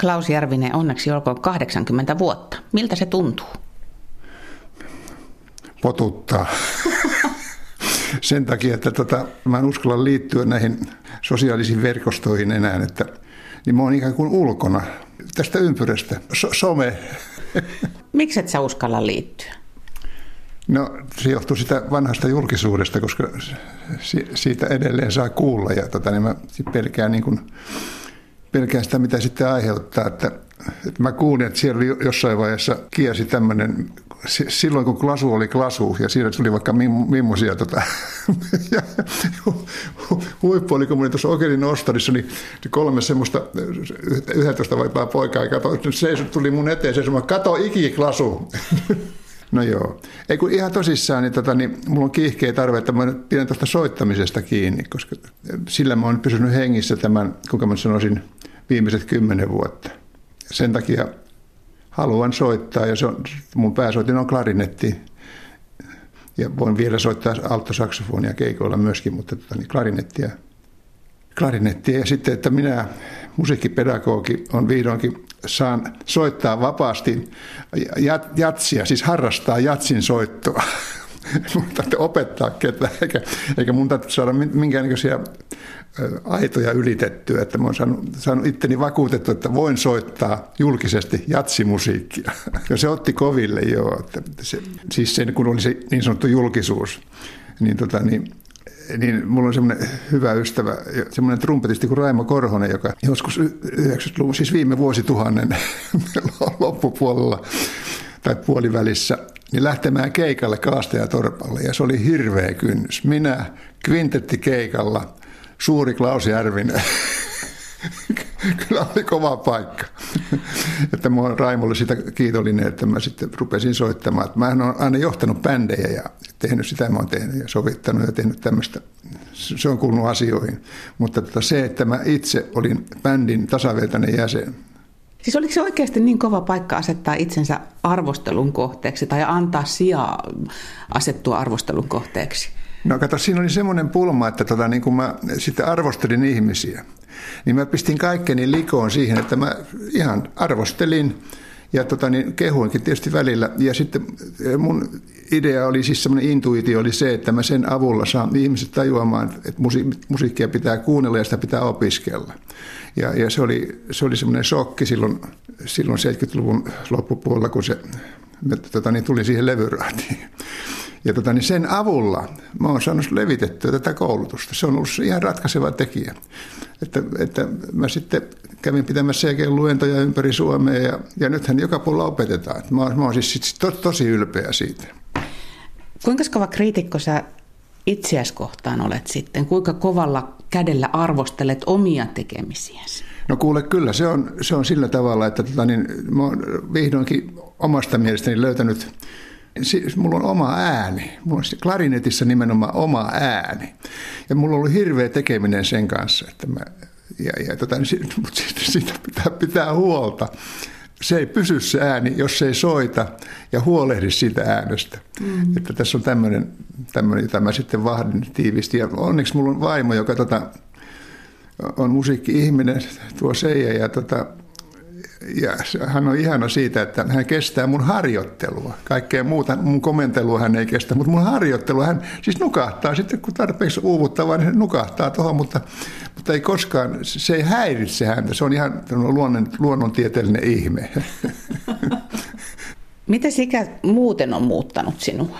Klaus Järvinen onneksi olkoon 80 vuotta. Miltä se tuntuu? Potuttaa. Sen takia, että mä en uskalla liittyä näihin sosiaalisiin verkostoihin enää, että niin mä oon ikään kuin ulkona tästä ympyrästä. Some. Miksi et sä uskalla liittyä? No se johtuu sitä vanhasta julkisuudesta, koska siitä edelleen saa kuulla ja niin mä pelkään, pelkään sitä, mitä sitten aiheuttaa. Että mä kuulin, että siellä oli jossain vaiheessa kiersi tämmöinen, silloin kun klasu oli klasu ja siellä tuli vaikka mimmosia huippu oli, kun olin tuossa Okelin ostarissa, niin kolme semmoista 11 vaipaa poikaa ja tuli mun eteen seisomaan, kato ikiklasu. No joo. Ei kun ihan tosissaan, niin, niin mulla on kiihkeä tarve, että mä pidän tuosta soittamisesta kiinni, koska sillä mä oon pysynyt hengissä tämän, kuinka mä sanoisin, viimeiset 10 vuotta. Sen takia haluan soittaa, ja se on, mun pääsoitin on klarinetti, ja voin vielä soittaa alttosaksofonia keikoilla myöskin, mutta niin klarinettia. Ja sitten, että minä, musiikkipedagogi, on vihdoinkin saan soittaa vapaasti jatsia, siis harrastaa jatsin soittoa. Mun täytyy opettaa ketään, eikä mun täytyy saada minkäännäköisiä aitoja ylitettyä, että mä oon saanut itteni vakuutettu, että voin soittaa julkisesti jatsimusiikkia. Ja se otti koville joo, siis sen kun oli se niin sanottu julkisuus, niin niin mulla on semmoinen hyvä ystävä, semmoinen trumpetisti kuin Raimo Korhonen, joka joskus 90-luvun, siis viime vuosituhannen loppupuolella tai puolivälissä, niin lähtemään keikalle Kaastajatorpalle. Ja se oli hirveä kynnys. Minä kvintetti keikalla, suuri Klaus Järvinen. Kyllä oli kova paikka. Että mä oon Raimolle sitä kiitollinen, että mä sitten rupesin soittamaan. Mä oon aina johtanut bändejä ja tehnyt sitä, mä oon tehnyt ja sovittanut ja tehnyt tämmöistä. Se on kuulunut asioihin. Mutta se, että mä itse olin bändin tasavertainen jäsen. Siis oliko se oikeasti niin kova paikka asettaa itsensä arvostelun kohteeksi tai antaa sijaa asettua arvostelun kohteeksi? No kato, siinä oli semmoinen pulma, että niin kun mä sitten arvostelin ihmisiä, niin mä pistin kaikkeni likoon siihen, että mä ihan arvostelin ja niin kehuinkin tietysti välillä. Ja sitten mun idea oli siis semmoinen intuitio oli se, että mä sen avulla saan ihmiset tajuamaan, että musiikkia pitää kuunnella ja sitä pitää opiskella. Ja se oli semmoinen shokki silloin 70-luvun loppupuolella, kun se niin tuli siihen Levyraatiin. Ja niin sen avulla mä oon saanut levitettyä tätä koulutusta. Se on ollut ihan ratkaiseva tekijä. Että mä sitten kävin pitämässä luentoja ympäri Suomea ja nythän joka puolella opetetaan. Mä oon siis tosi ylpeä siitä. Kuinka kova kriitikko sä itseäsi kohtaan olet sitten? Kuinka kovalla kädellä arvostelet omia tekemisiäsi? No kuule, kyllä se on sillä tavalla, että mä oon vihdoinkin omasta mielestäni löytänyt. Siis mulla on oma ääni. Mulla on klarinetissa nimenomaan oma ääni. Ja mulla on ollut hirveä tekeminen sen kanssa. Että mutta siitä pitää huolta. Se ei pysy se ääni, jos se ei soita ja huolehdi siitä äänestä. Mm-hmm. Että tässä on tämmöinen, jota mä sitten vahdin tiivisti. Ja onneksi mulla on vaimo, joka on musiikki-ihminen, tuo Seija. Ja hän on ihana siitä, että hän kestää mun harjoittelua. Kaikkea muuta, mun komentelua hän ei kestä, mutta mun harjoittelua hän siis nukahtaa. Sitten kun tarpeeksi uuvuttavaa, niin hän nukahtaa tuohon, mutta ei koskaan, se ei häiritse häntä. Se on ihan luonnontieteellinen ihme. Miten ikä muuten on muuttanut sinua?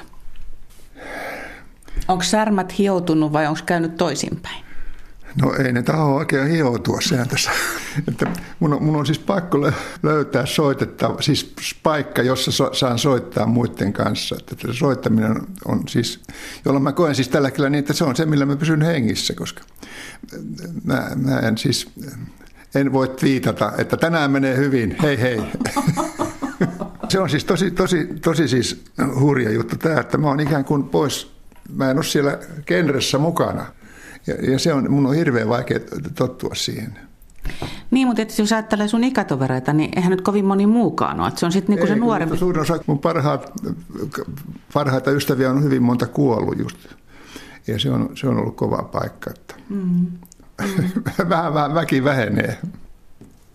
Onko särmät hioutunut vai onko käynyt toisinpäin? No ei ne taho oikein hioutua sehän tässä. Että mun on siis pakko löytää soitettava, siis paikka, jossa saan soittaa muiden kanssa. Että soittaminen on siis, jolla mä koen siis tällä hetkellä niin, että se on se, millä mä pysyn hengissä, koska mä en voi twiitata, että tänään menee hyvin, hei hei. Se on siis tosi siis hurja juttu tämä, että mä oon ikään kuin pois, mä en ole siellä genressä mukana. Ja se on, mun on hirveän vaikea tottua siihen. Niin, mutta jos ajattelee sun ikätovereita, niin eihän nyt kovin moni muukaan ole. Se on sitten niinku se nuorempi. Suurin osa mun parhaita ystäviä on hyvin monta kuollut just. Ja se on ollut kova paikka. Että. Mm-hmm. Vähän väki vähenee.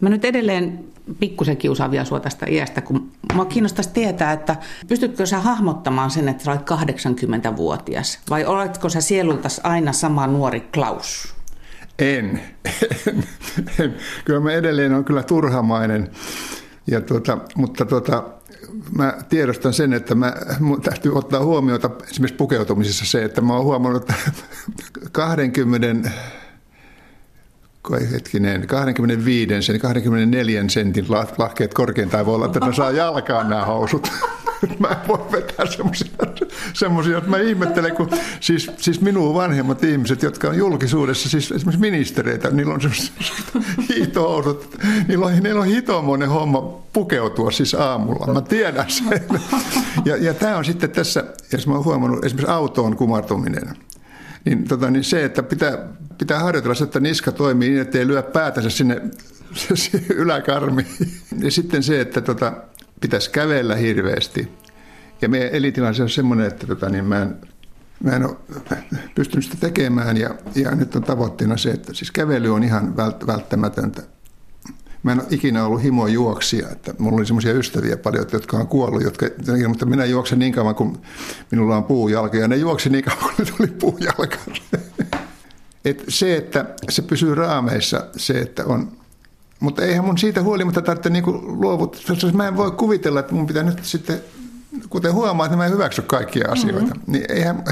Mä nyt edelleen pikkusen kiusaan vielä sua tästä iästä, kun mua kiinnostaisi tietää, että pystytkö sä hahmottamaan sen, että sä olet 80-vuotias, vai oletko sä sielultasi aina sama nuori Klaus? En. Kyllä mä edelleen on kyllä turhamainen, ja mutta mä tiedostan sen, että mun täytyy ottaa huomiota esimerkiksi pukeutumisessa se, että mä oon huomannut, että 24 sentin lahkeet korkeintaan voi olla, että ne saa jalkaan nämä housut. Mä en voi vetää semmoisia, että mä ihmettelen, kun siis minun vanhemmat ihmiset, jotka on julkisuudessa, siis esimerkiksi ministereitä, niillä on semmoiset hiitohousut, niillä on hitomoinen homma pukeutua siis aamulla, mä tiedän sen. Ja tämä on sitten tässä, jos mä oon huomannut, esimerkiksi autoon kumartuminen. Niin se, että pitää harjoitella se, että niska toimii niin, ettei lyö päätänsä sinne yläkarmiin. Ja sitten se, että pitäisi kävellä hirveästi. Ja meidän elintilanne on semmoinen, että mä en ole pystynyt sitä tekemään. Ja nyt on tavoitteena se, että siis kävely on ihan välttämätöntä. Mä en ole ikinä ollut himojuoksija, että mulla oli semmoisia ystäviä paljon, jotka on kuollut, mutta minä juoksen niin kauan, kun minulla on puujalka, ja ne juoksi niin kauan, kun ne tuli puujalka. Että se pysyy raameissa, se, että on. Mutta eihän mun siitä huolimatta tarvitse niinku luovuttaa. Mä en voi kuvitella, että mun pitää nyt sitten, kuten huomaa, että mä en hyväksy kaikkia asioita. Niin eihän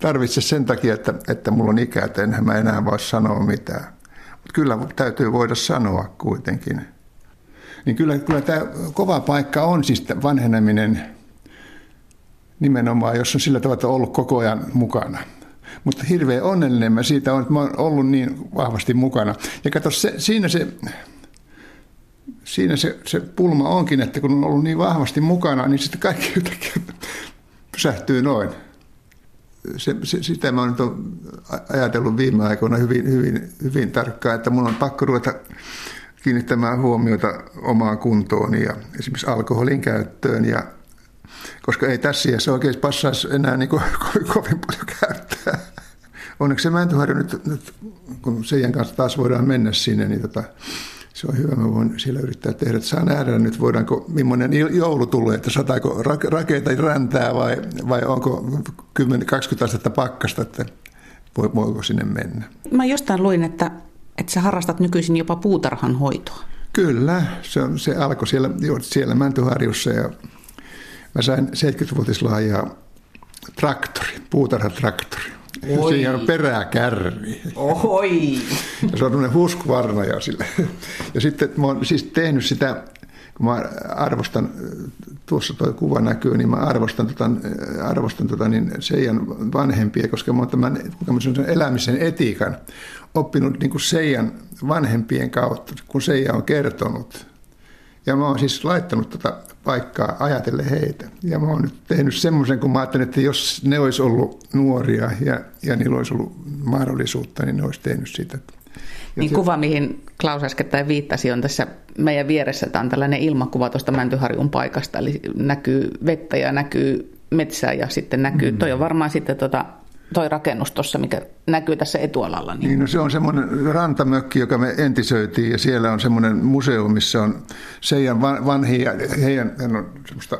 tarvitse sen takia, että mulla on ikä, että enhän mä enää voi sanoa mitään. Kyllä täytyy voida sanoa kuitenkin. Niin kyllä tämä kova paikka on siis vanheneminen nimenomaan, jos on sillä tavalla ollut koko ajan mukana. Mutta hirveän onnellinen mä siitä olen, että mä olen ollut niin vahvasti mukana. Ja kato, siinä se pulma onkin, että kun on ollut niin vahvasti mukana, niin sitten kaikki yhtäkkiä pysähtyy noin. Sitä mä nyt olen ajatellut viime aikoina hyvin tarkkaan, että mun on pakko ruveta kiinnittämään huomiota omaan kuntoon ja esimerkiksi alkoholin käyttöön, ja, koska ei tässä iässä oikein passaisi enää niin kovin paljon käyttää. Onneksi se Mäntyharju nyt, kun Seijan kanssa taas voidaan mennä sinne, niin se on hyvä, mä voin siellä yrittää tehdä, että saa nähdä nyt voidaanko, millainen joulu tulee, että sataako rakeita räntää vai onko 10-20 astetta pakkasta, että voiko sinne mennä. Mä jostain luin, että sä harrastat nykyisin jopa puutarhan hoitoa. Kyllä, se alkoi siellä Mäntyharjussa, ja mä sain 70-vuotislahjaa traktori, puutarhatraktori. Oi. Siinä on peräkärri. Ohoi. Ja se on tämmöinen huskvarnaja sille. Ja sitten mä oon siis tehnyt sitä, kun mä arvostan, tuossa tuo kuva näkyy, niin mä arvostan Seijan vanhempia, koska mä oon tämän elämisen etiikan oppinut niin kuin Seijan vanhempien kautta, kun Seija on kertonut. Ja mä oon siis laittanut tätä paikkaa ajatellen heitä. Ja mä oon nyt tehnyt semmoisen, kun mä ajattelin, että jos ne olisi ollut nuoria ja niillä olisi ollut mahdollisuutta, niin ne olisi tehnyt sitä. Niin kuva, mihin Klaus äskettäin viittasi, on tässä meidän vieressä. Tämä on tällainen ilmakuva tuosta Mäntyharjun paikasta. Eli näkyy vettä ja näkyy metsää ja sitten näkyy, toi on varmaan sitten toi rakennus tuossa, mikä näkyy tässä etualalla. Niin, no se on semmoinen rantamökki, joka me entisöitiin, ja siellä on semmoinen museo, missä on Seijan vanhia, heidän on semmoista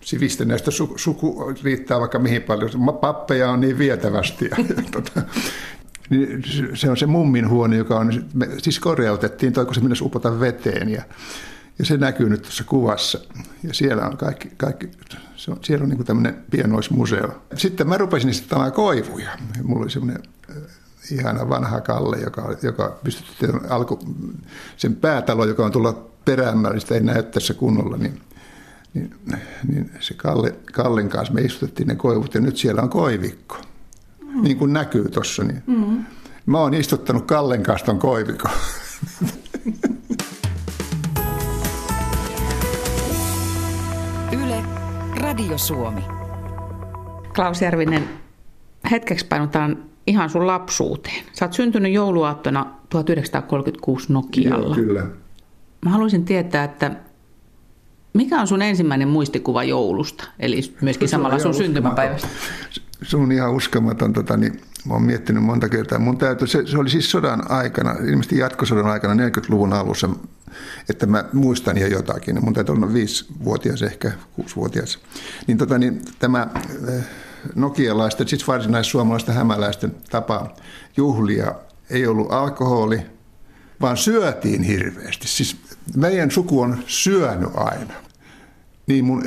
sivistä näistä suku riittää vaikka mihin paljon, pappeja on niin vietävästi. Niin se on se mummin huone, joka on, me siis korjautettiin, toiko se mennessä upota veteen, ja se näkyy nyt tuossa kuvassa. Ja siellä on kaikki siellä on niin kuin tämmöinen pienoismuseo. Sitten mä rupesin istuttamaan koivuja. Mulla oli semmoinen ihana vanha Kalle, joka pystytti sen päätalo, joka on tulla perämmällä, sitä ei näy tässä kunnolla. Niin se Kallen kanssa me istutettiin ne koivut, ja nyt siellä on koivikko. Niin kuin näkyy tuossa. Niin. Mä oon istuttanut Kallen kanssa ton koivikon. Radio Suomi. Klaus Järvinen, hetkeksi painutaan ihan sun lapsuuteen. Sä oot syntynyt jouluaattona 1936 Nokialla. Kyllä. Mä haluaisin tietää, että mikä on sun ensimmäinen muistikuva joulusta, eli myöskin samalla sun syntymäpäivästä? se on ihan uskomaton, mä oon miettinyt monta kertaa. Se oli siis sodan aikana, ilmeisesti jatkosodan aikana, 40-luvun alussa, että mä muistan jo jotakin. Mun täytyy olla 5-vuotias, ehkä 6-vuotias. Niin, tämä nokialaisten, siis varsinais-suomalaisten hämäläisten tapa juhlia ei ollut alkoholi, vaan syötiin hirveästi. Siis meidän suku on syönyt aina. Niin mun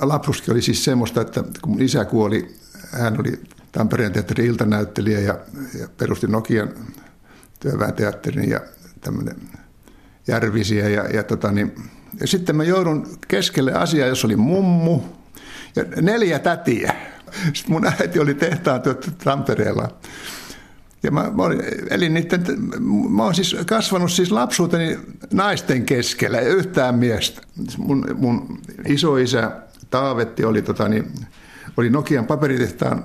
lapsuuskin oli siis semmoista, että kun mun isä kuoli, hän oli Tampereen teatterin iltanäyttelijä ja perusti Nokian työväenteatterin ja tämmöinen Järvisiä. Ja sitten mä joudun keskelle asiaa, jossa oli mummu ja 4 tätiä. Sitten mun äiti oli tehtaantyötä Tampereella. Ja mä oon siis kasvanut siis lapsuuteni naisten keskellä, ei yhtään miestä. Mun isoisä Taavetti oli Nokian paperitehtaan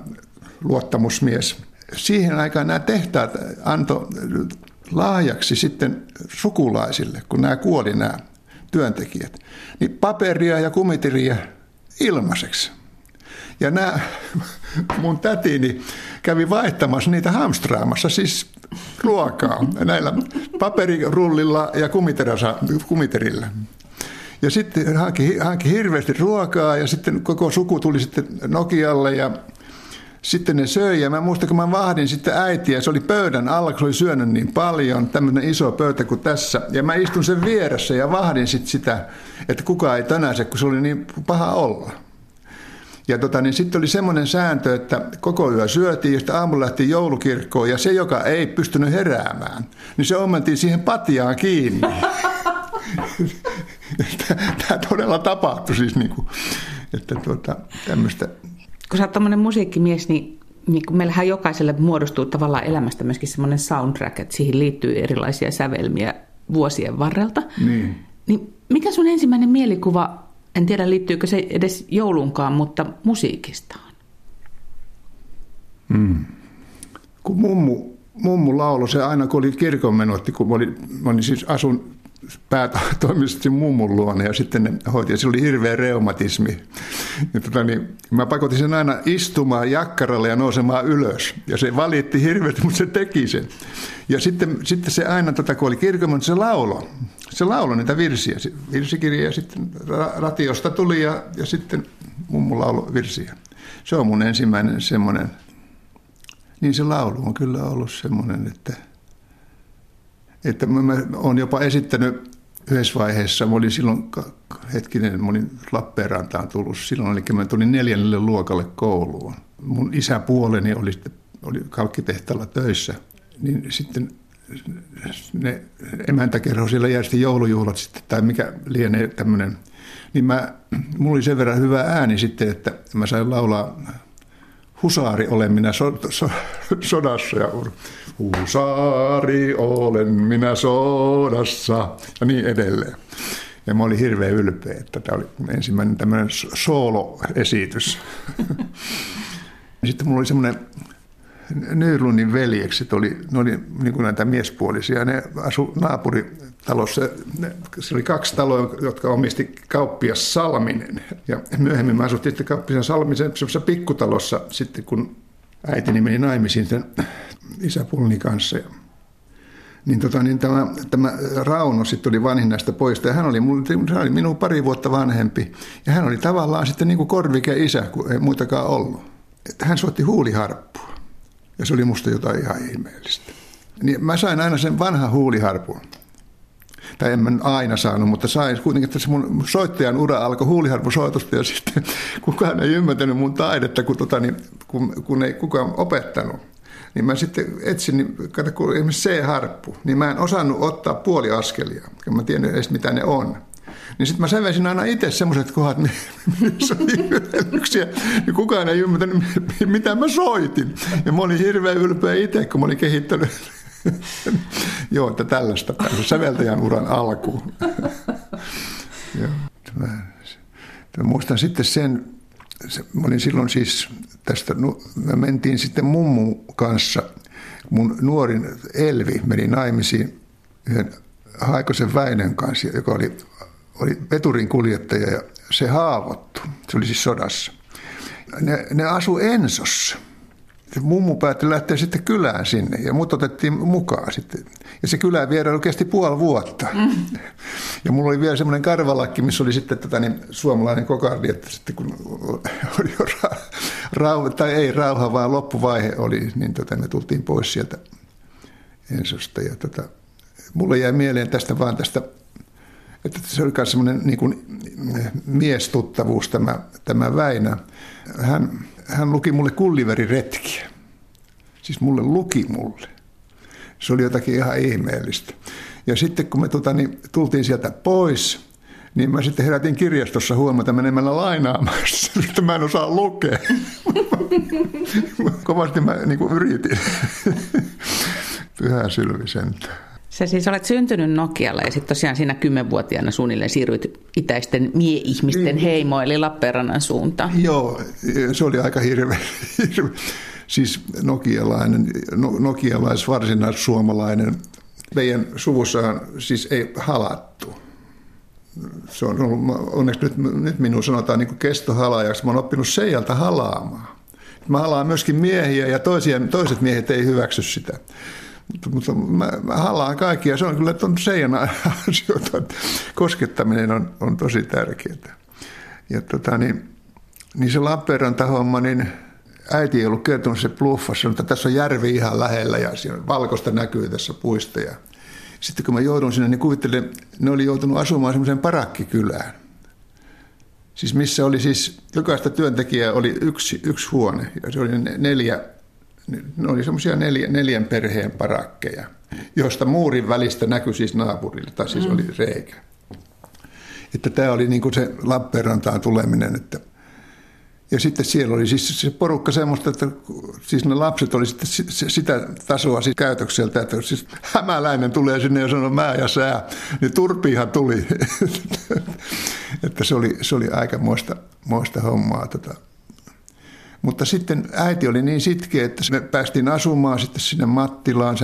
luottamusmies. Siihen aikaan nämä tehtaat antoi lahjaksi sitten sukulaisille, kun nämä työntekijät, niin paperia ja kumitiria ilmaiseksi. Ja nämä mun tätini kävi vaihtamassa niitä hamstraamassa, siis ruokaa näillä paperirullilla ja kumiterillä. Ja sitten hanki hirveästi ruokaa ja sitten koko suku tuli sitten Nokialle ja sitten ne söi. Ja mä muistan, kun mä vahdin sitten äitiä, se oli pöydän alla, se oli syönyt niin paljon, tämmöinen iso pöytä kuin tässä. Ja mä istun sen vieressä ja vahdin sitten sitä, että kukaan ei tönäse, kun se oli niin paha olla. Ja niin sitten oli semmoinen sääntö, että koko yö syötiin, josta aamulla lähti joulukirkkoon ja se, joka ei pystynyt heräämään, niin se ommentiin siihen patiaan kiinni. Tämä todella tapahtui siis niinku, että tämmöistä. Kun sä oot tommonen musiikkimies, niin meillähän jokaiselle muodostuu tavallaan elämästä myöskin semmoinen soundtrack, että siihen liittyy erilaisia sävelmiä vuosien varrelta. Niin mikä sun ensimmäinen mielikuva, en tiedä liittyykö se edes joulunkaan, mutta musiikistaan? Kun mummu lauloi se aina, kun oli kirkonmenotti, kun mä olin siis asun päätoimisesti mummun luona ja sitten ne hoiti. Ja sillä oli hirveä reumatismi. Ja mä pakotin sen aina istumaan jakkaralle ja nousemaan ylös. Ja se valitti hirveästi, mutta se teki sen. Ja sitten se aina, kun oli kirkonmenotti, se lauloi. Se lauloi niitä virsikirjaa ja sitten ratiosta tuli ja sitten mummu lauloi virsiä. Se on mun ensimmäinen semmoinen, niin se laulu on kyllä ollut semmoinen, että mä oon jopa esittänyt yhdessä vaiheessa, mä olin silloin hetkinen, mä olin Lappeenrantaan tullut silloin, eli mä tulin 4. luokalle kouluun. Mun isäpuoleni oli kalkkitehtaalla töissä, niin sitten ne emäntäkerho siellä järjesti joulujuhlat sitten, tai mikä lienee tämmöinen, niin mulla oli sen verran hyvä ääni sitten, että mä sain laulaa Husaari olen minä sodassa ja Husaari olen minä sodassa ja niin edelleen. Ja mä olin hirveän ylpeä, että tämä oli ensimmäinen tämmöinen sooloesitys. Sitten mulla oli semmoinen Nylundin veljekset, ne oli niin kuin näitä miespuolisia, ne asui naapuritalossa, se oli 2 taloa, jotka omisti kauppias Salminen. Ja myöhemmin mä asuttiin sitten kauppias Salmisen semmoisessa pikkutalossa, sitten kun äitini meni naimisiin sen isäpuolini kanssa. Niin, tämä Rauno sitten oli vanhin näistä poista ja hän oli minun pari vuotta vanhempi ja hän oli tavallaan sitten niin kuin korvike isä, kun ei muitakaan ollut. Että hän soitti huuliharppua. Ja se oli musta jotain ihan ihmeellistä. Niin mä sain aina sen vanhan huuliharpun. Tai en mä aina saanut, mutta sain kuitenkin, että se mun soittajan ura alkoi huuliharpusoitosta. Ja sitten kukaan ei ymmärtänyt mun taidetta, kun ei kukaan opettanut. Niin mä sitten etsin, kun esimerkiksi C-harppu, niin mä en osannut ottaa puoliaskelia. Kun mä tiedän edes mitä ne on. Niin sitten mä sävesin aina itse semmoiset kohdat, missä oli yhdellyksiä, ja kukaan ei ymmärtänyt, mitä mä soitin. Ja mä olin hirveän ylpeä itse, kun mä olin kehittänyt joo, että tällaista säveltäjän uran alkuun. Mä muistan sitten mä olin silloin siis tästä, mä mentiin sitten mummun kanssa. Mun nuorin Elvi meni naimisiin yhden Haikosen Väinön kanssa, joka oli veturin kuljettaja ja se haavoittui. Se oli siis sodassa. Ne asui Ensossa mummu päätti lähteä sitten kylään sinne ja mut otettiin mukaan sitten. Ja se kylän vierailu kesti puoli vuotta. Ja mulla oli vielä semmoinen karvalakki, missä oli sitten tätä niin suomalainen kokardi, että sitten kun oli jo rauha, vaan loppuvaihe oli, niin me tultiin pois sieltä Ensosta. Ja mulle jäi mieleen tästä vaan tästä, että se oli myös semmoinen niin kuin miestuttavuus tämä Väinö. Hän luki mulle Kulliveri-retkiä. Siis mulle luki mulle. Se oli jotakin ihan ihmeellistä. Ja sitten kun me tultiin sieltä pois, niin mä sitten herätin kirjastossa huomata menemällä lainaamassa, että mä en osaa lukea. Kovasti mä niin kuin yritin. Pyhä Sylvi sentään. Sä siis olet syntynyt Nokialla ja sitten tosiaan siinä 10-vuotiaana suunnilleen siirryit itäisten mieihmisten heimoon, eli Lappeenrannan suuntaan. Joo, se oli aika hirveä. Siis nokialais varsinais-suomalainen. Meidän suvussaan siis ei halattu. Se on ollut, onneksi nyt minun sanotaan niin kuin kestohalaajaksi. Mä oon oppinut Seijalta halaamaan. Mä halaan myöskin miehiä ja toiset miehet ei hyväksy sitä. Mutta mä halaan kaikkia. Se on kyllä tuon Seijan asioita. Koskettaminen on tosi tärkeää. Ja niin se Lappeenranta-homma, niin äiti ei ollut kertonut, se bluffasi, että tässä on järvi ihan lähellä ja valkoista näkyy tässä puista. Ja sitten kun mä joudun sinne, niin kuvittelin, ne oli joutunut asumaan semmoiseen parakkikylään. Siis missä oli jokaista työntekijää oli yksi huone ja se oli neljä. Ne oli semmoisia neljän perheen parakkeja, josta muurin välistä näkyi siis naapurille, tai siis oli reikä. Että tämä oli niin kuin se Lappeenrantaan tuleminen. Ja sitten siellä oli siis se porukka semmoista, että siis ne lapset oli sitten sitä tasoa siis käytökseltä, että siis hämäläinen tulee sinne ja sanoo mä ja sää, niin turpiinhan tuli. Että se oli aikamoista hommaa . Mutta sitten äiti oli niin sitkeä, että me päästiin asumaan sitten sinne Mattilaan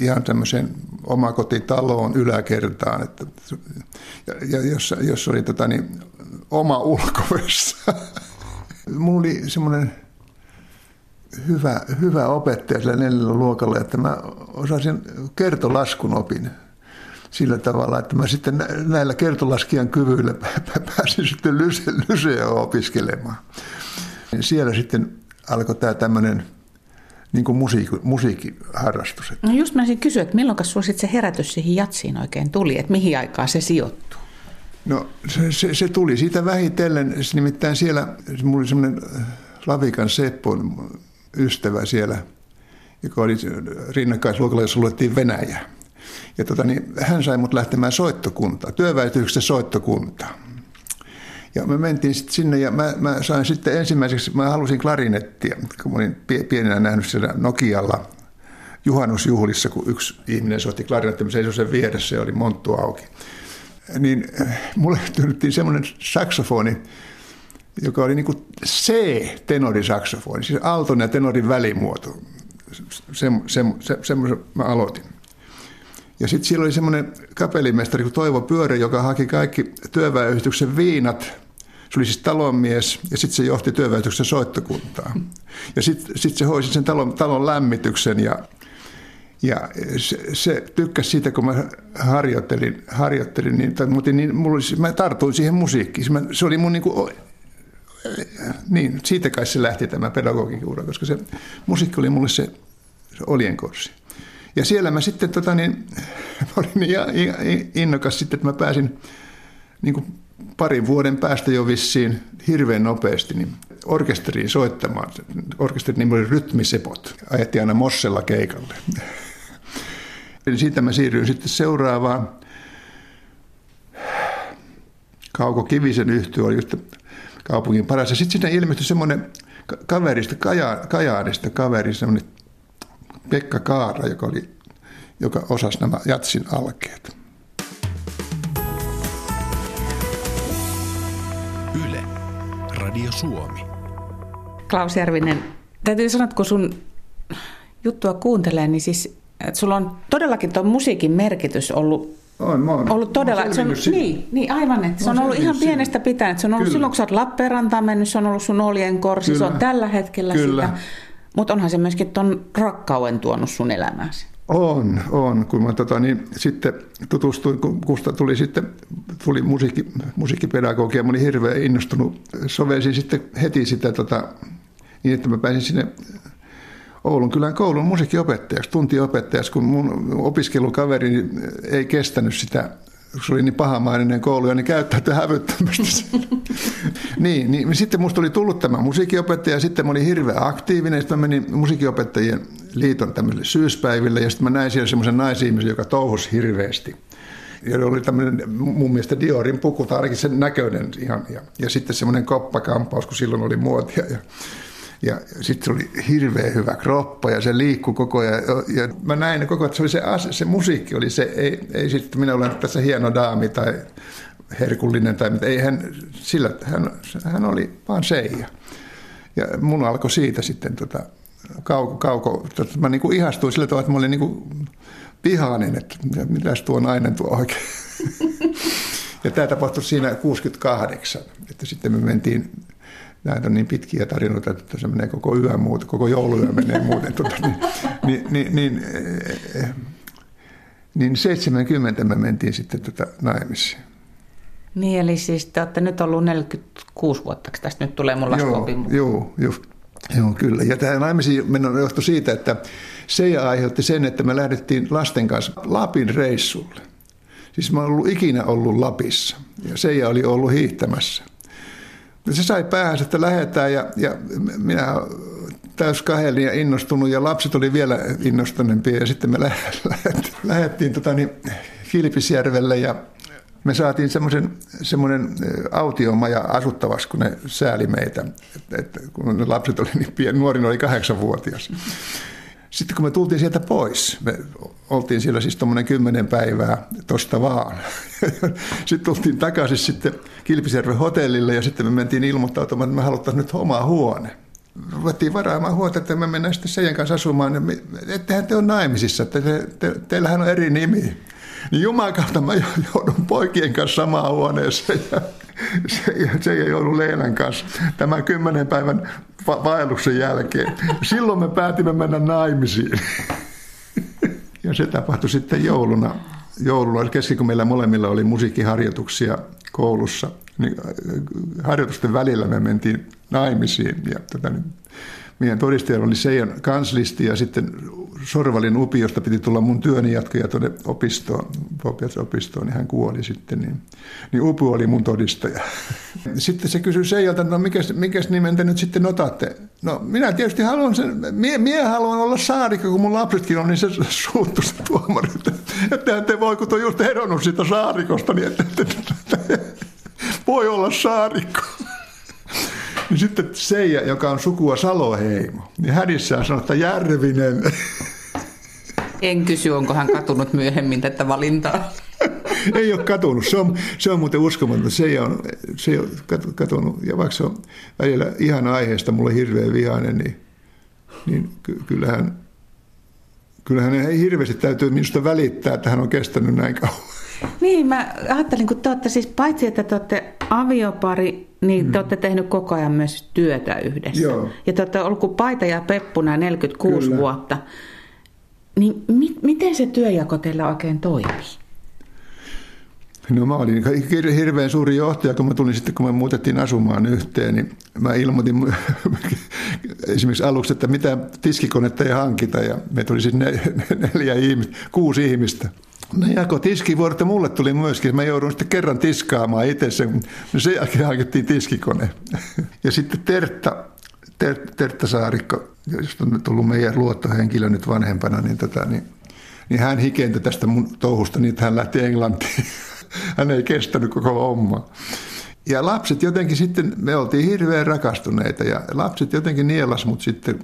ihan tämmöiseen omakotitaloon yläkertaan, että, ja jos oli oma ulkovessa. Mulla oli semmoinen hyvä opettaja sillä 4. luokalla, että mä osasin kertolaskun opin sillä tavalla, että mä sitten näillä kertolaskijan kyvyillä pääsin sitten lyseoon opiskelemaan. Siellä sitten alkoi tämä tämmöinen niin kuin musiikkiharrastus. No just mä olisin kysyä, että milloinkas sulla sitten se herätys siihen jatsiin oikein tuli, että mihin aikaan se sijoittuu? No se tuli siitä vähitellen, nimittäin siellä mulla oli semmoinen Lavikan Seppo ystävä siellä, joka oli rinnakkaisluokalla, jossa luettiin Venäjää. Ja hän sai mut lähtemään soittokuntaan, työväityksen soittokuntaan. Ja me mentiin sitten sinne ja mä sain sitten ensimmäiseksi, mä halusin klarinettia, kun olin pienenä nähnyt siellä Nokialla juhannusjuhlissa, kun yksi ihminen soitti klarinettia, mä seisoin sen vieressä ja oli monttu auki. Niin mulle tyynnyttiin semmoinen saksofoni, joka oli niin kuin C-tenorisaksofoni, siis alton ja tenorin välimuoto. Semmoisen mä aloitin. Ja sitten siellä oli semmoinen kapellimestari kuin Toivo Pyöre, joka haki kaikki työväenyhdistyksen viinat. Se oli siis talonmies ja sitten se johti työväenyhdistyksen soittokuntaa. Ja sitten se hoisi sen talon lämmityksen ja se tykkäsi siitä, kun mä harjoittelin niin mä tartuin siihen musiikkiin. Se oli mun niin siitä kai se lähti tämä pedagogin ura, koska se musiikki oli mulle se oljenkorsi. Ja siellä mä sitten olin niin innokas sitten, että mä pääsin niin kuin parin vuoden päästä jo vissiin hirveän nopeasti niin orkesteriin soittamaan. Orkesterin nimi oli Rytmisepot. Ajettiin aina Mossella keikalle. Eli siitä mä siirryin sitten seuraavaan. Kauko Kivisen yhtye oli just kaupungin paras. Ja sitten sinne ilmestyi semmoinen Kajaanista kaveri, semmoinen Pekka Kaara, joka osasi nämä jatsin alkeet. Yle, Radio Suomi. Klaus Järvinen, täytyy sanoa, kun sun juttua kuuntelee, niin siis sulla on todellakin tuon musiikin merkitys ollut. Ollut todella. Niin, aivan. Että se on ollut ihan pienestä pitäen. Se on ollut silloin, kun sä oot Lappeenrantaan mennyt, se on ollut sun oljenkorsi, se on tällä hetkellä sitä. Mutta onhan se myöskin ton rakkauden tuonut sun elämääsi. On. Kun mä sitten tutustuin, kun Kusta tuli musiikkipedagogia, mä olin hirveän innostunut. Sovelsin sitten heti sitä niin, että mä pääsin sinne Oulun kylän koulun musiikkiopettajaksi, tuntiopettajaksi, kun mun opiskelukaveri ei kestänyt sitä. Se oli niin pahamainen koulu ja ne käyttäytyi hävyttömästi. Niin. Sitten musta oli tullut tämä musiikkiopettaja ja sitten mä olin hirveän aktiivinen. Sitten mä menin musiikkiopettajien liiton tämmöisille syyspäiville ja sitten mä näin siellä semmoisen naisihmisen, joka touhusi hirveästi. Ja oli tämmöinen mun mielestä Diorin puku, tai ainakin sen näköinen ihan. Ja sitten semmoinen koppakampaus, kun silloin oli muotia. Ja sitten se oli hirveän hyvä kroppa ja se liikkui koko ajan. Ja mä näin koko ajan, että se musiikki oli se, ei sitten minä olen tässä hieno daami tai herkullinen tai mitä. Ei hän oli vaan Seija. Ja mun alkoi siitä sitten Kauko. Mä niinku ihastuin sillä tavalla, että mä olin niinku vihainen, että mitäs tuo nainen tuo oikein. Ja tämä tapahtui siinä 68, että sitten me mentiin. Näitä on niin pitkiä tarinoita, että se menee koko yö muuta, koko jouluyö menee muuten. Niin 70 me mentiin sitten naimisiin. Niin eli siis te olette nyt ollut 46 vuotta, tästä nyt tulee mun laskuopin mukaan. Joo, kyllä. Ja tämä naimisiin mennään johtui siitä, että Seija aiheutti sen, että me lähdettiin lasten kanssa Lapin reissulle. Siis mä en ollut ikinä ollut Lapissa ja Seija oli ollut hiihtämässä. Se sai päähän, että lähdetään ja minä täys kahelin ja innostunut ja lapset oli vielä innostuneempia. Ja sitten me lähdettiin Kilpisjärvelle ja me saatiin semmoinen autiomaja asuttavaksi, kun ne sääli meitä. Kun ne lapset oli niin pieni, nuorin oli 8-vuotias. Sitten kun me tultiin sieltä pois, me oltiin siellä siis tuommoinen 10 päivää tosta vaan. Sitten tultiin takaisin sitten Kilpisjärven hotellille ja sitten me mentiin ilmoittautumaan, että me haluttaisiin nyt omaa huone. Ruvettiin varaamaan huolta, että me mennään sitten Seijan kanssa asumaan. Ettehän te ole naimisissa, että teillähän on eri nimi. Niin Jumalan kautta mä joudun poikien kanssa samaan huoneeseen ja se ei ollut Leenan kanssa tämän 10 päivän vaelluksen jälkeen. Silloin me päätimme mennä naimisiin. Ja se tapahtui sitten jouluna kesken, kun meillä molemmilla oli musiikkiharjoituksia koulussa. Niin harjoitusten välillä me mentiin naimisiin. Ja meidän todistajana oli Seijan kanslisti ja sitten Sorvalin upi, josta piti tulla mun työni jatkoja tuonne opistoon, niin hän kuoli sitten. Niin upi oli mun todistaja. Sitten se kysyi Seijalta, että no mikäs nimen te nyt sitten otatte? No minä tietysti haluan sen, minä haluan olla Saarikko, kun mun lapsetkin on, niin se suuttui se tuomari. Ettehän te voi, kun on just eronnut siitä Saarikosta, niin että voi olla Saarikko. Niin sitten Seija, joka on sukua Saloheimo, niin hädissään sanoi, että Järvinen. En kysy, onko hän katunut myöhemmin tätä valintaa. Ei ole katunut. Se on muuten uskomaton. Seija on katunut. Ja vaikka se on välillä ihan aiheesta mulle hirveän vihainen, niin kyllähän ei hirveästi täytyy minusta välittää, että hän on kestänyt näin kauan. Niin, mä ajattelin, kun te olette siis paitsi, että te olette aviopari, niin te olette tehnyt koko ajan myös työtä yhdessä. Joo. Ja te olette ollut kuin Paita ja Peppuna 46 Kyllä. vuotta. Niin miten se työjako teillä oikein toimii? No mä olin hirveän suuri johtaja, kun me muutettiin asumaan yhteen, niin mä ilmoitin esimerkiksi aluksi, että mitään tiskikonetta ei hankita, ja meitä oli siis 6 ihmistä. No jako tiskivuorot ja mulle tuli myöskin. Mä joudun sitten kerran tiskaamaan itse sen. Sen jälkeen hankittiin tiskikone. Ja sitten Tertta Saarikko, josta on tullut meidän luottohenkilö nyt vanhempana, niin hän hikentyi tästä mun touhusta niin, että hän lähti Englantiin. Hän ei kestänyt koko hommaa. Ja lapset jotenkin sitten, me oltiin hirveän rakastuneita ja lapset jotenkin nielas mut sitten.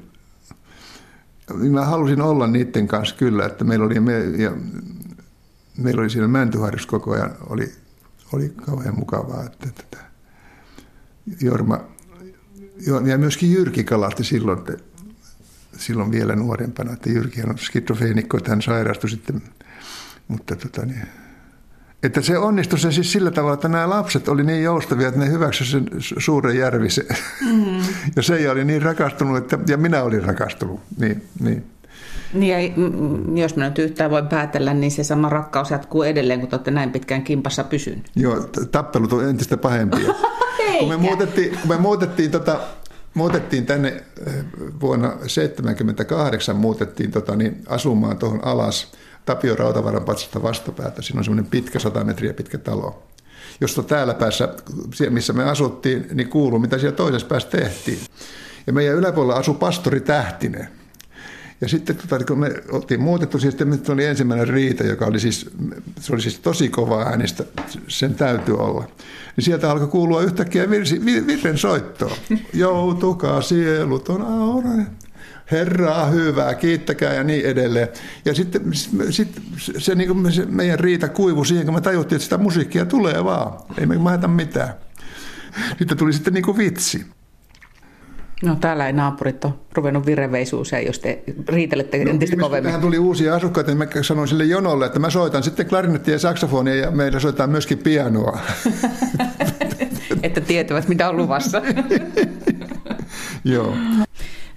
Mä halusin olla niiden kanssa kyllä, että meillä oli siellä Mäntyharjus koko ajan, oli kauhean mukavaa. Että Jorma, ja myöskin Jyrki kalahti silloin vielä nuorempana, että Jyrkihän on skitsofreenikko, että hän sairastui sitten, mutta Että se onnistui se siis sillä tavalla, että nämä lapset oli niin joustavia, että ne hyväksyi sen suuren järvisen. Mm-hmm. Ja Seija oli niin rakastunut, että, ja minä olin rakastunut. Niin, jos minä nyt yhtään voin päätellä, niin se sama rakkaus jatkuu edelleen, kun te olette näin pitkään kimpassa pysynyt. Joo, tappelut on entistä pahempia. Kun me muutettiin tänne vuonna 1978, asumaan tuohon alas Tapio Rautavaran patsasta vastapäätä. Siinä on semmoinen pitkä 100 metriä pitkä talo, josta täällä päässä, missä me asuttiin, niin kuului, mitä siellä toisessa päässä tehtiin. Ja meidän yläpuolella asui pastori Tähtinen. Ja sitten kun me oltiin muutettu, se oli ensimmäinen riita, joka oli siis, se oli siis tosi kova äänestä, sen täytyy olla. Niin sieltä alkoi kuulua yhtäkkiä virren soittoa. Joutukaa sielut on aurainen. Herraa hyvää, kiittäkää ja niin edelleen. Ja sitten niin se meidän riita kuivui siihen, kun me tajuttiin, että sitä musiikkia tulee vaan. Ei me haeta mitään. Sitten tuli sitten niin kuin vitsi. No täällä ei naapurit ole ruvennut virreveisuuseen, jos te riitelette entistä kovemmin. Tähän tuli uusia asukkaita, niin mä sanoin sille jonolle, että mä soitan sitten klarinettia ja saksofonia ja meillä soitetaan myöskin pianoa. Että tietävät, mitä on luvassa. Joo.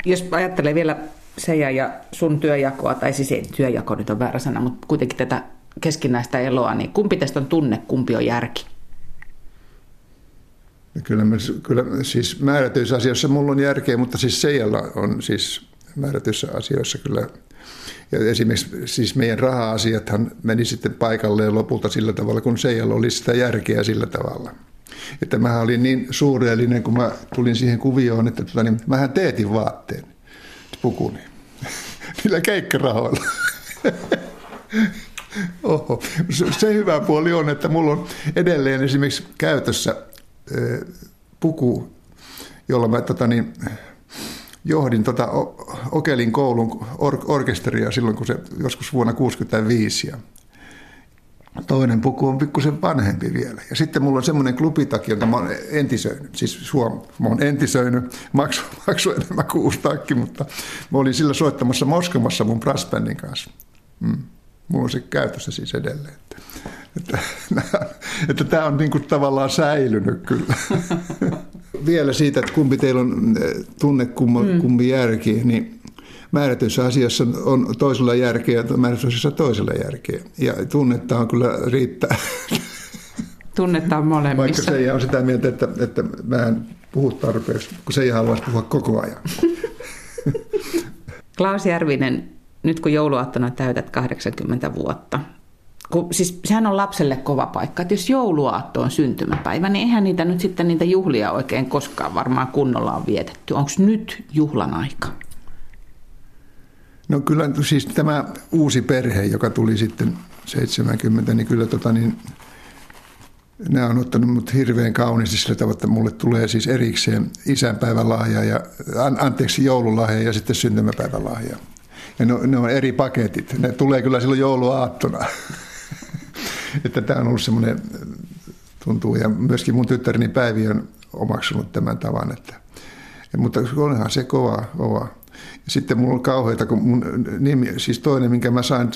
Jos ajattelee vielä Seija ja sun työjakoa, tai siis ei työjako nyt on väärä sana, mutta kuitenkin tätä keskinäistä eloa, niin kumpi tästä on tunne, kumpi on järki? Kyllä siis määrätyissä asioissa mulla on järkeä, mutta siis Seijalla on siis määrätyissä asioissa kyllä. Ja esimerkiksi siis meidän raha-asiathan meni sitten paikalleen lopulta sillä tavalla, kun Seijalla oli sitä järkeä sillä tavalla. Että mähän olin niin suureellinen, kun mä tulin siihen kuvioon, että niin mähän teetin vaatteen pukuni niillä keikkarahoilla. Oho. Se hyvä puoli on, että mulla on edelleen esimerkiksi käytössä puku, jolla mä johdin Okelin koulun orkesteria silloin, kun se joskus vuonna 1965. Toinen puku on pikkusen vanhempi vielä. Ja sitten mulla on semmoinen klubitaki, jonka mä oon entisöinyt. Siis mä oon entisöinyt, maksu enemmän kuin uusi takki, mutta mä olin sillä soittamassa Moskovassa mun brassbändin kanssa. Mulla on se käytössä siis edelleen. Että tämä on niin kuin tavallaan säilynyt kyllä. Vielä siitä, että kumpi teillä on tunne, kumpi järki, niin määrätyissä asiassa on toisella järkeä ja määrätyissä asiassa toisella järkeä. Ja tunnetta on kyllä riittää. Tunnetta on molemmissa. Vaikka Seija on sitä mieltä, että mä en puhu tarpeeksi, kun Seija haluaisi puhua koko ajan. Klaus Järvinen, nyt kun jouluaattona täytät 80 vuotta, siis sehän on lapselle kova paikka, että jos jouluaatto on syntymäpäivä, niin eihän niitä nyt sitten niitä juhlia oikein koskaan varmaan kunnolla on vietetty. Onko nyt juhlan aika? No kyllä siis tämä uusi perhe, joka tuli sitten 70, niin kyllä nämä on ottanut mut hirveän kauniisti sillä tavalla, että mulle tulee siis erikseen isänpäivän lahja ja joululahja ja sitten syntymäpäivän lahja. Ja ne on eri paketit. Ne tulee kyllä silloin jouluaattona. Että tämä on ollut semmoinen, tuntuu, ja myöskin mun tyttäreni Päivi on omaksunut tämän tavan. Mutta onhan se kova. Ja sitten mulla on kauheita, kun mun nimi, siis toinen, minkä mä sain,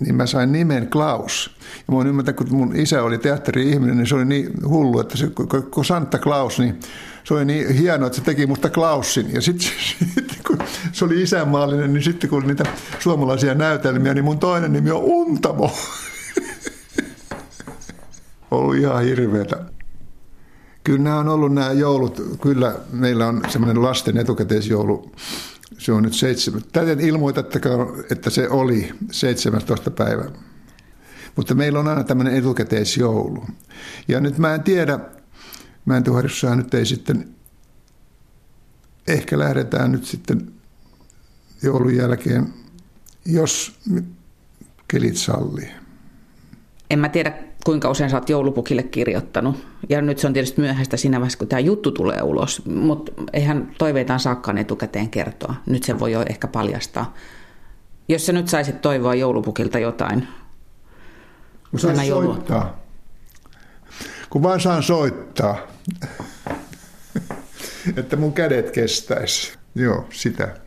niin mä sain nimen Klaus. Ja mä oon ymmärtänyt, kun mun isä oli teatteri-ihminen, niin se oli niin hullu, että se, kun Santa Klaus, niin se oli niin hienoa, että se teki musta Klausin. Ja sitten kun se oli isänmaallinen, niin sitten kun niitä suomalaisia näytelmiä, niin mun toinen nimi on Untamo. Ollut ihan hirveätä. Kyllä nämä on ollut nämä joulut. Kyllä meillä on semmoinen lasten etukäteisjoulu. Se on nyt 7. Täten ilmoitattakaa, että se oli 17. päivä. Mutta meillä on aina tämmöinen etukäteisjoulu. Ja nyt mä en tiedä, Mäntyharjussahan nyt ei sitten, ehkä lähdetään nyt sitten joulun jälkeen, jos kelit sallii. En mä tiedä, kuinka usein sä oot joulupukille kirjoittanut. Ja nyt se on tietysti myöhäistä siinä vaiheessa, kun tämä juttu tulee ulos. Mutta eihän toiveitaan saakkaan etukäteen kertoa. Nyt sen voi jo ehkä paljastaa. Jos sä nyt saisit toivoa joulupukilta jotain. Kun saan soittaa. Kun vaan saan soittaa. Että mun kädet kestäisi. Joo, sitä.